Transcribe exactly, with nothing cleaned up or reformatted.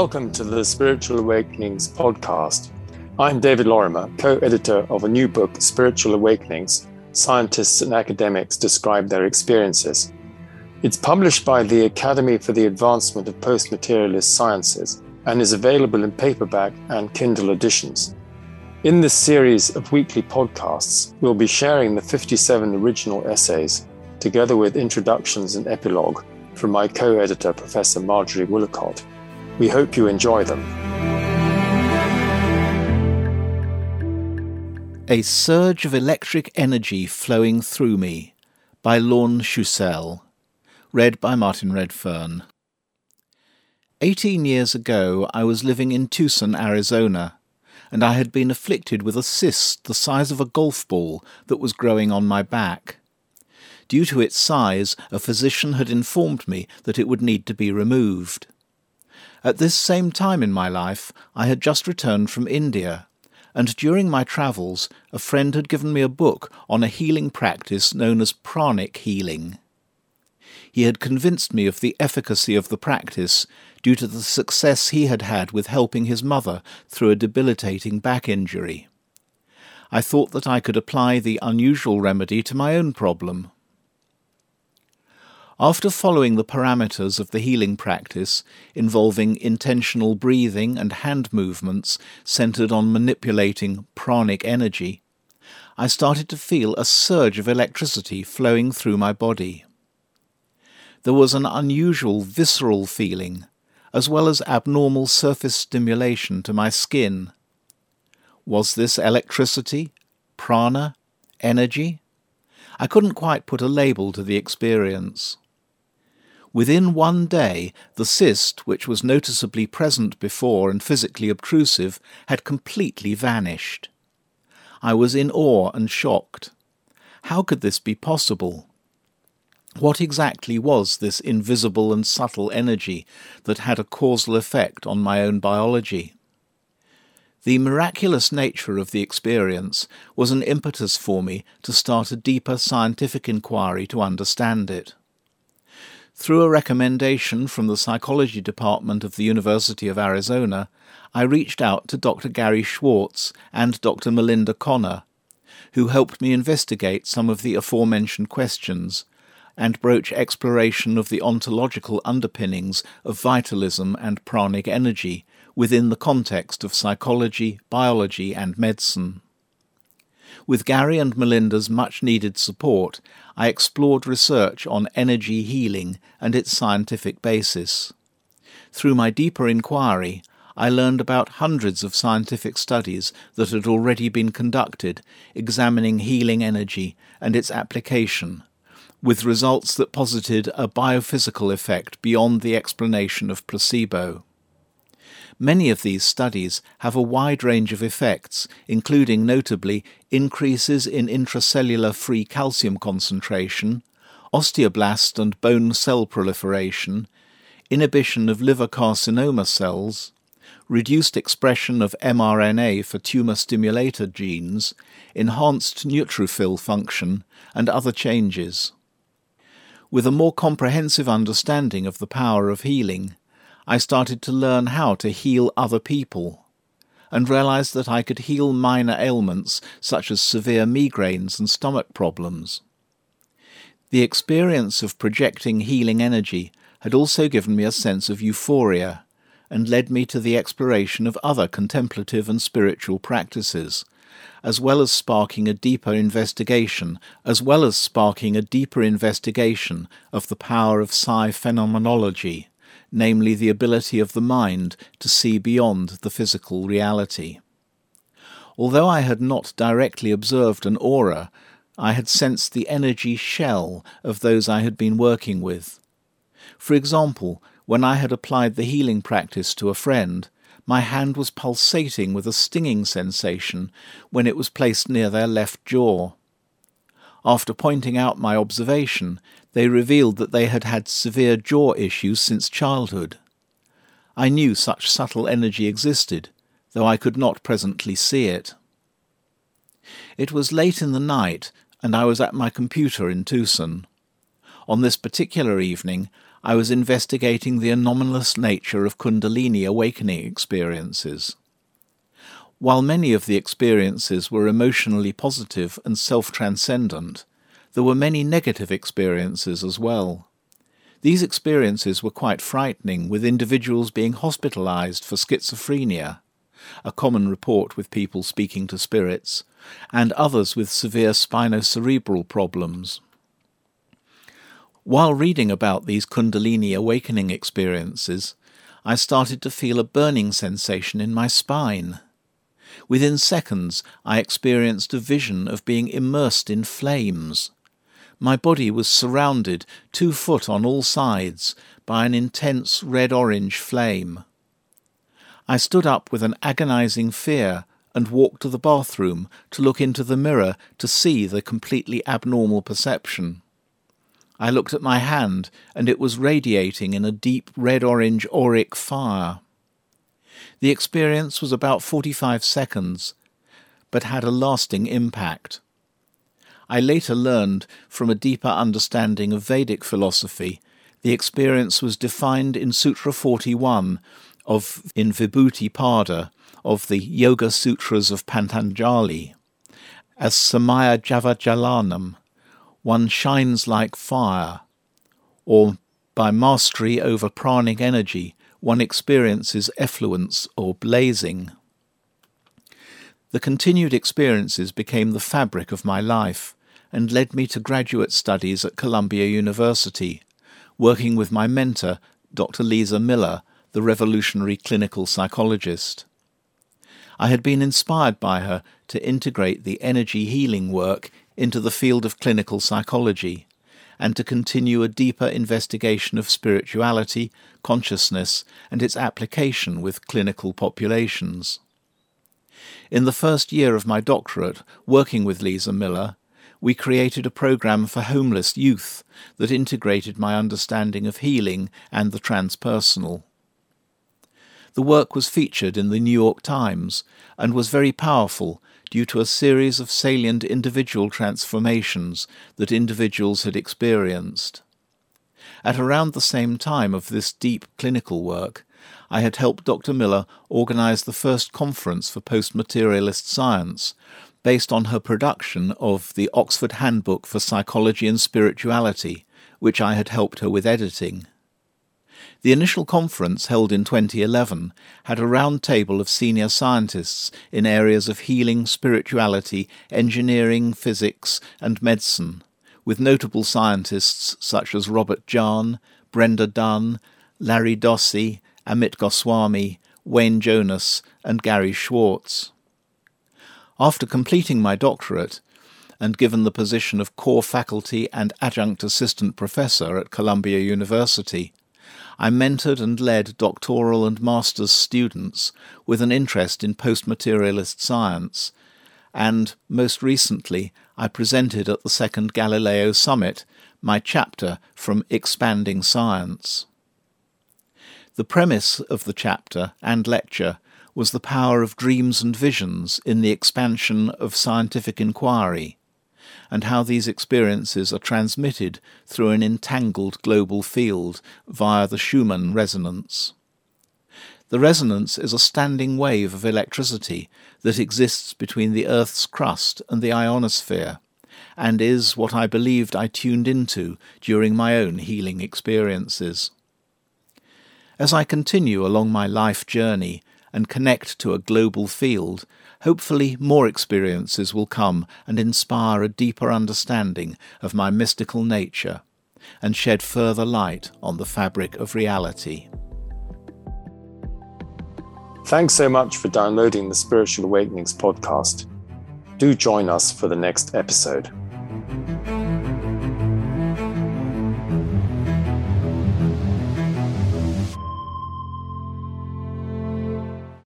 Welcome to the Spiritual Awakenings podcast. I'm David Lorimer, co-editor of a new book, Spiritual Awakenings: Scientists and Academics Describe Their Experiences. It's published by the Academy for the Advancement of Postmaterialist Sciences and is available in paperback and Kindle editions. In this series of weekly podcasts, we'll be sharing the fifty-seven original essays, together with introductions and epilogue from my co-editor, Professor Marjorie Willicott. We hope you enjoy them. A Surge of Electric Energy Flowing Through Me by Lorne Schussel. Read by Martin Redfern. Eighteen years ago, I was living in Tucson, Arizona, and I had been afflicted with a cyst the size of a golf ball that was growing on my back. Due to its size, a physician had informed me that it would need to be removed. At this same time in my life, I had just returned from India, and during my travels, a friend had given me a book on a healing practice known as pranic healing. He had convinced me of the efficacy of the practice due to the success he had had with helping his mother through a debilitating back injury. I thought that I could apply the unusual remedy to my own problem. After following the parameters of the healing practice, involving intentional breathing and hand movements centered on manipulating pranic energy, I started to feel a surge of electricity flowing through my body. There was an unusual visceral feeling, as well as abnormal surface stimulation to my skin. Was this electricity, prana, energy? I couldn't quite put a label to the experience. Within one day, the cyst, which was noticeably present before and physically obtrusive, had completely vanished. I was in awe and shocked. How could this be possible? What exactly was this invisible and subtle energy that had a causal effect on my own biology? The miraculous nature of the experience was an impetus for me to start a deeper scientific inquiry to understand it. Through a recommendation from the psychology department of the University of Arizona, I reached out to Doctor Gary Schwartz and Doctor Melinda Connor, who helped me investigate some of the aforementioned questions and broach exploration of the ontological underpinnings of vitalism and pranic energy within the context of psychology, biology and medicine. With Gary and Melinda's much-needed support, I explored research on energy healing and its scientific basis. Through my deeper inquiry, I learned about hundreds of scientific studies that had already been conducted examining healing energy and its application, with results that posited a biophysical effect beyond the explanation of placebo. Many of these studies have a wide range of effects, including notably increases in intracellular free calcium concentration, osteoblast and bone cell proliferation, inhibition of liver carcinoma cells, reduced expression of m R N A for tumour stimulator genes, enhanced neutrophil function, and other changes. With a more comprehensive understanding of the power of healing, I started to learn how to heal other people, and realized that I could heal minor ailments such as severe migraines and stomach problems. The experience of projecting healing energy had also given me a sense of euphoria, and led me to the exploration of other contemplative and spiritual practices, as well as sparking a deeper investigation, as well as sparking a deeper investigation of the power of psi phenomenology, namely the ability of the mind to see beyond the physical reality. Although I had not directly observed an aura, I had sensed the energy shell of those I had been working with. For example, when I had applied the healing practice to a friend, my hand was pulsating with a stinging sensation when it was placed near their left jaw. After pointing out my observation, they revealed that they had had severe jaw issues since childhood. I knew such subtle energy existed, though I could not presently see it. It was late in the night, and I was at my computer in Tucson. On this particular evening, I was investigating the anomalous nature of Kundalini awakening experiences. While many of the experiences were emotionally positive and self-transcendent, there were many negative experiences as well. These experiences were quite frightening, with individuals being hospitalized for schizophrenia, a common report with people speaking to spirits, and others with severe spinocerebral problems. While reading about these Kundalini awakening experiences, I started to feel a burning sensation in my spine. Within seconds, I experienced a vision of being immersed in flames. My body was surrounded, two foot on all sides, by an intense red-orange flame. I stood up with an agonizing fear and walked to the bathroom to look into the mirror to see the completely abnormal perception. I looked at my hand, and it was radiating in a deep red-orange auric fire. The experience was about forty-five seconds, but had a lasting impact. I later learned, from a deeper understanding of Vedic philosophy, the experience was defined in Sutra forty-one, of in Vibhuti Pada, of the Yoga Sutras of Patanjali, as Samaya Javajalanam, one shines like fire, or by mastery over pranic energy, one experiences effluence or blazing. The continued experiences became the fabric of my life and led me to graduate studies at Columbia University, working with my mentor, Doctor Lisa Miller, the revolutionary clinical psychologist. I had been inspired by her to integrate the energy healing work into the field of clinical psychology, and to continue a deeper investigation of spirituality, consciousness, and its application with clinical populations. In the first year of my doctorate, working with Lisa Miller, we created a program for homeless youth that integrated my understanding of healing and the transpersonal. The work was featured in the New York Times and was very powerful due to a series of salient individual transformations that individuals had experienced. At around the same time of this deep clinical work, I had helped Doctor Miller organize the first conference for postmaterialist science, based on her production of the Oxford Handbook for Psychology and Spirituality, which I had helped her with editing. The initial conference, held in twenty eleven, had a round table of senior scientists in areas of healing, spirituality, engineering, physics, and medicine, with notable scientists such as Robert Jahn, Brenda Dunn, Larry Dossey, Amit Goswami, Wayne Jonas, and Gary Schwartz. After completing my doctorate, and given the position of core faculty and adjunct assistant professor at Columbia University, I mentored and led doctoral and master's students with an interest in postmaterialist science, and, most recently, I presented at the second Galileo Summit my chapter from Expanding Science. The premise of the chapter and lecture was the power of dreams and visions in the expansion of scientific inquiry, and how these experiences are transmitted through an entangled global field via the Schumann resonance. The resonance is a standing wave of electricity that exists between the Earth's crust and the ionosphere, and is what I believed I tuned into during my own healing experiences. As I continue along my life journey and connect to a global field, hopefully more experiences will come and inspire a deeper understanding of my mystical nature and shed further light on the fabric of reality. Thanks so much for downloading the Spiritual Awakenings podcast. Do join us for the next episode.